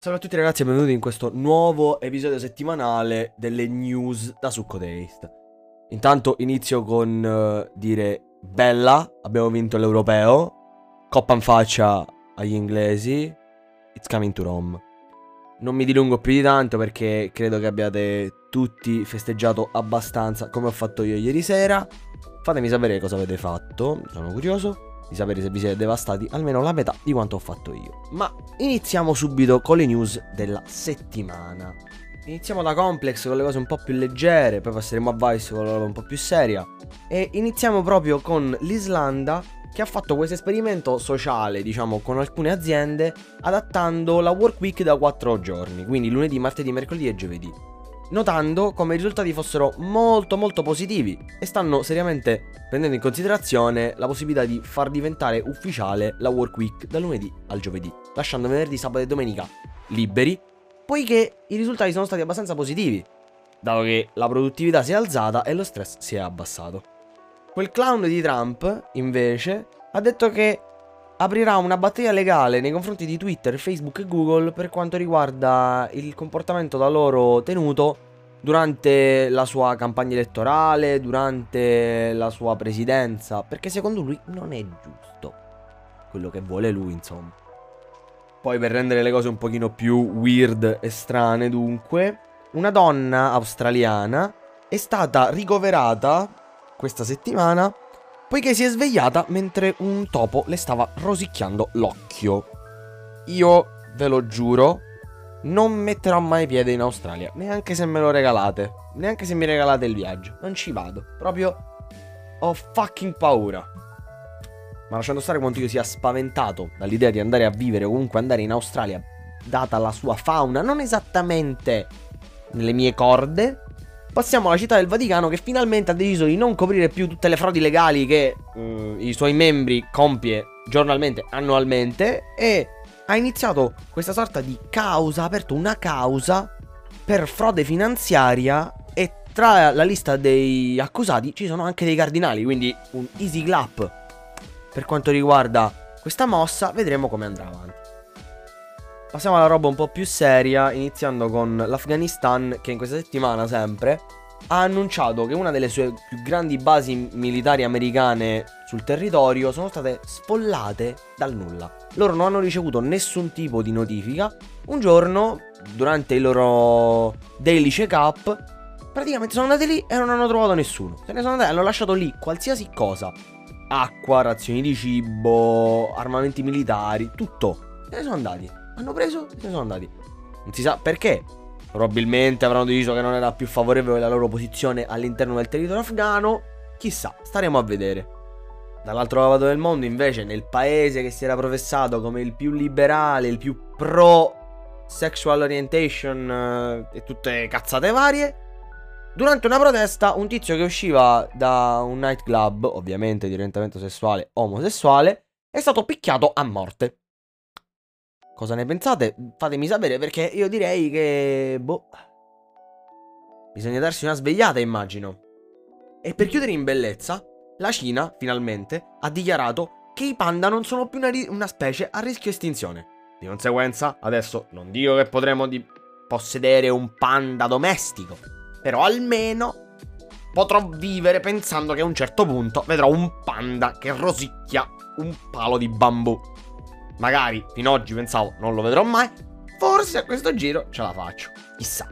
Salve a tutti ragazzi e benvenuti in questo nuovo episodio settimanale delle news da Succo Taste. Intanto inizio con dire bella, abbiamo vinto l'europeo, coppa in faccia agli inglesi, it's coming to Rome. Non mi dilungo più di tanto perché credo che abbiate tutti festeggiato abbastanza come ho fatto io ieri sera. Fatemi sapere cosa avete fatto, sono curioso di sapere se vi siete devastati almeno la metà di quanto ho fatto io. Ma iniziamo subito con le news della settimana. Iniziamo da Complex con le cose un po' più leggere, poi passeremo a Vice con la roba un po' più seria. E iniziamo proprio con l'Islanda, che ha fatto questo esperimento sociale, diciamo, con alcune aziende, adattando la work week da 4 giorni, quindi lunedì, martedì, mercoledì e giovedì, notando come i risultati fossero molto positivi e stanno seriamente prendendo in considerazione la possibilità di far diventare ufficiale la work week da lunedì al giovedì, lasciando venerdì, sabato e domenica liberi, poiché i risultati sono stati abbastanza positivi, dato che la produttività si è alzata e lo stress si è abbassato. Quel clown di Trump, invece, ha detto che aprirà una battaglia legale nei confronti di Twitter, Facebook e Google per quanto riguarda il comportamento da loro tenuto durante la sua campagna elettorale, durante la sua presidenza, perché secondo lui non è giusto quello che vuole lui, insomma. Poi, per rendere le cose un pochino più weird e strane, dunque, una donna australiana è stata ricoverata questa settimana poiché si è svegliata mentre un topo le stava rosicchiando l'occhio. Io ve lo giuro, non metterò mai piede in Australia, neanche se me lo regalate, neanche se mi regalate il viaggio, non ci vado, proprio ho fucking paura. Ma lasciando stare quanto io sia spaventato dall'idea di andare a vivere o comunque andare in Australia, data la sua fauna, non esattamente nelle mie corde, passiamo alla città del Vaticano, che finalmente ha deciso di non coprire più tutte le frodi legali che i suoi membri compie giornalmente, annualmente, e ha iniziato questa sorta di causa, ha aperto una causa per frode finanziaria, e tra la lista dei accusati ci sono anche dei cardinali, quindi un easy clap per quanto riguarda questa mossa. Vedremo come andrà avanti. Passiamo alla roba un po' più seria, iniziando con l'Afghanistan, che in questa settimana sempre ha annunciato che una delle sue più grandi basi militari americane sul territorio sono state sfollate dal nulla. Loro non hanno ricevuto nessun tipo di notifica. Un giorno, durante il loro daily check-up, praticamente sono andati lì e non hanno trovato nessuno. Se ne sono andati, hanno lasciato lì qualsiasi cosa: acqua, razioni di cibo, armamenti militari, tutto. Se ne sono andati. Hanno preso e sono andati. Non si sa perché. Probabilmente avranno deciso che non era più favorevole la loro posizione all'interno del territorio afghano. Chissà, staremo a vedere. Dall'altro lato del mondo, invece, nel paese che si era professato come il più liberale, il più pro sexual orientation e tutte cazzate varie, durante una protesta un tizio che usciva da un nightclub, ovviamente di orientamento sessuale omosessuale, è stato picchiato a morte. Cosa ne pensate? Fatemi sapere, perché io direi che... boh... bisogna darsi una svegliata, immagino. E per chiudere in bellezza, la Cina, finalmente, ha dichiarato che i panda non sono più una specie a rischio estinzione. Di conseguenza, adesso non dico che potremo possedere un panda domestico, però almeno potrò vivere pensando che a un certo punto vedrò un panda che rosicchia un palo di bambù. Magari, fino ad oggi pensavo, non lo vedrò mai. Forse a questo giro ce la faccio, chissà.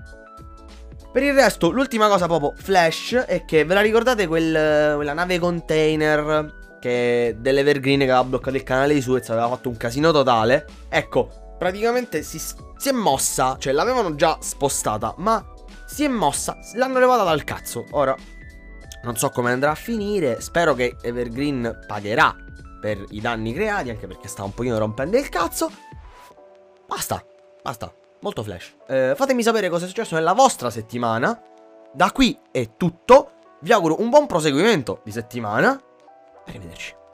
Per il resto, l'ultima cosa proprio flash è che, ve la ricordate quella nave container che dell'Evergreen, che aveva bloccato il canale di Suez, aveva fatto un casino totale? Ecco, praticamente si è mossa, cioè l'avevano già spostata, ma si è mossa, l'hanno levata dal cazzo. Ora, non so come andrà a finire, spero che Evergreen pagherà per i danni creati, anche perché sta un pochino rompendo il cazzo. Basta, molto flash. Fatemi sapere cosa è successo nella vostra settimana. Da qui è tutto. Vi auguro un buon proseguimento di settimana. Arrivederci.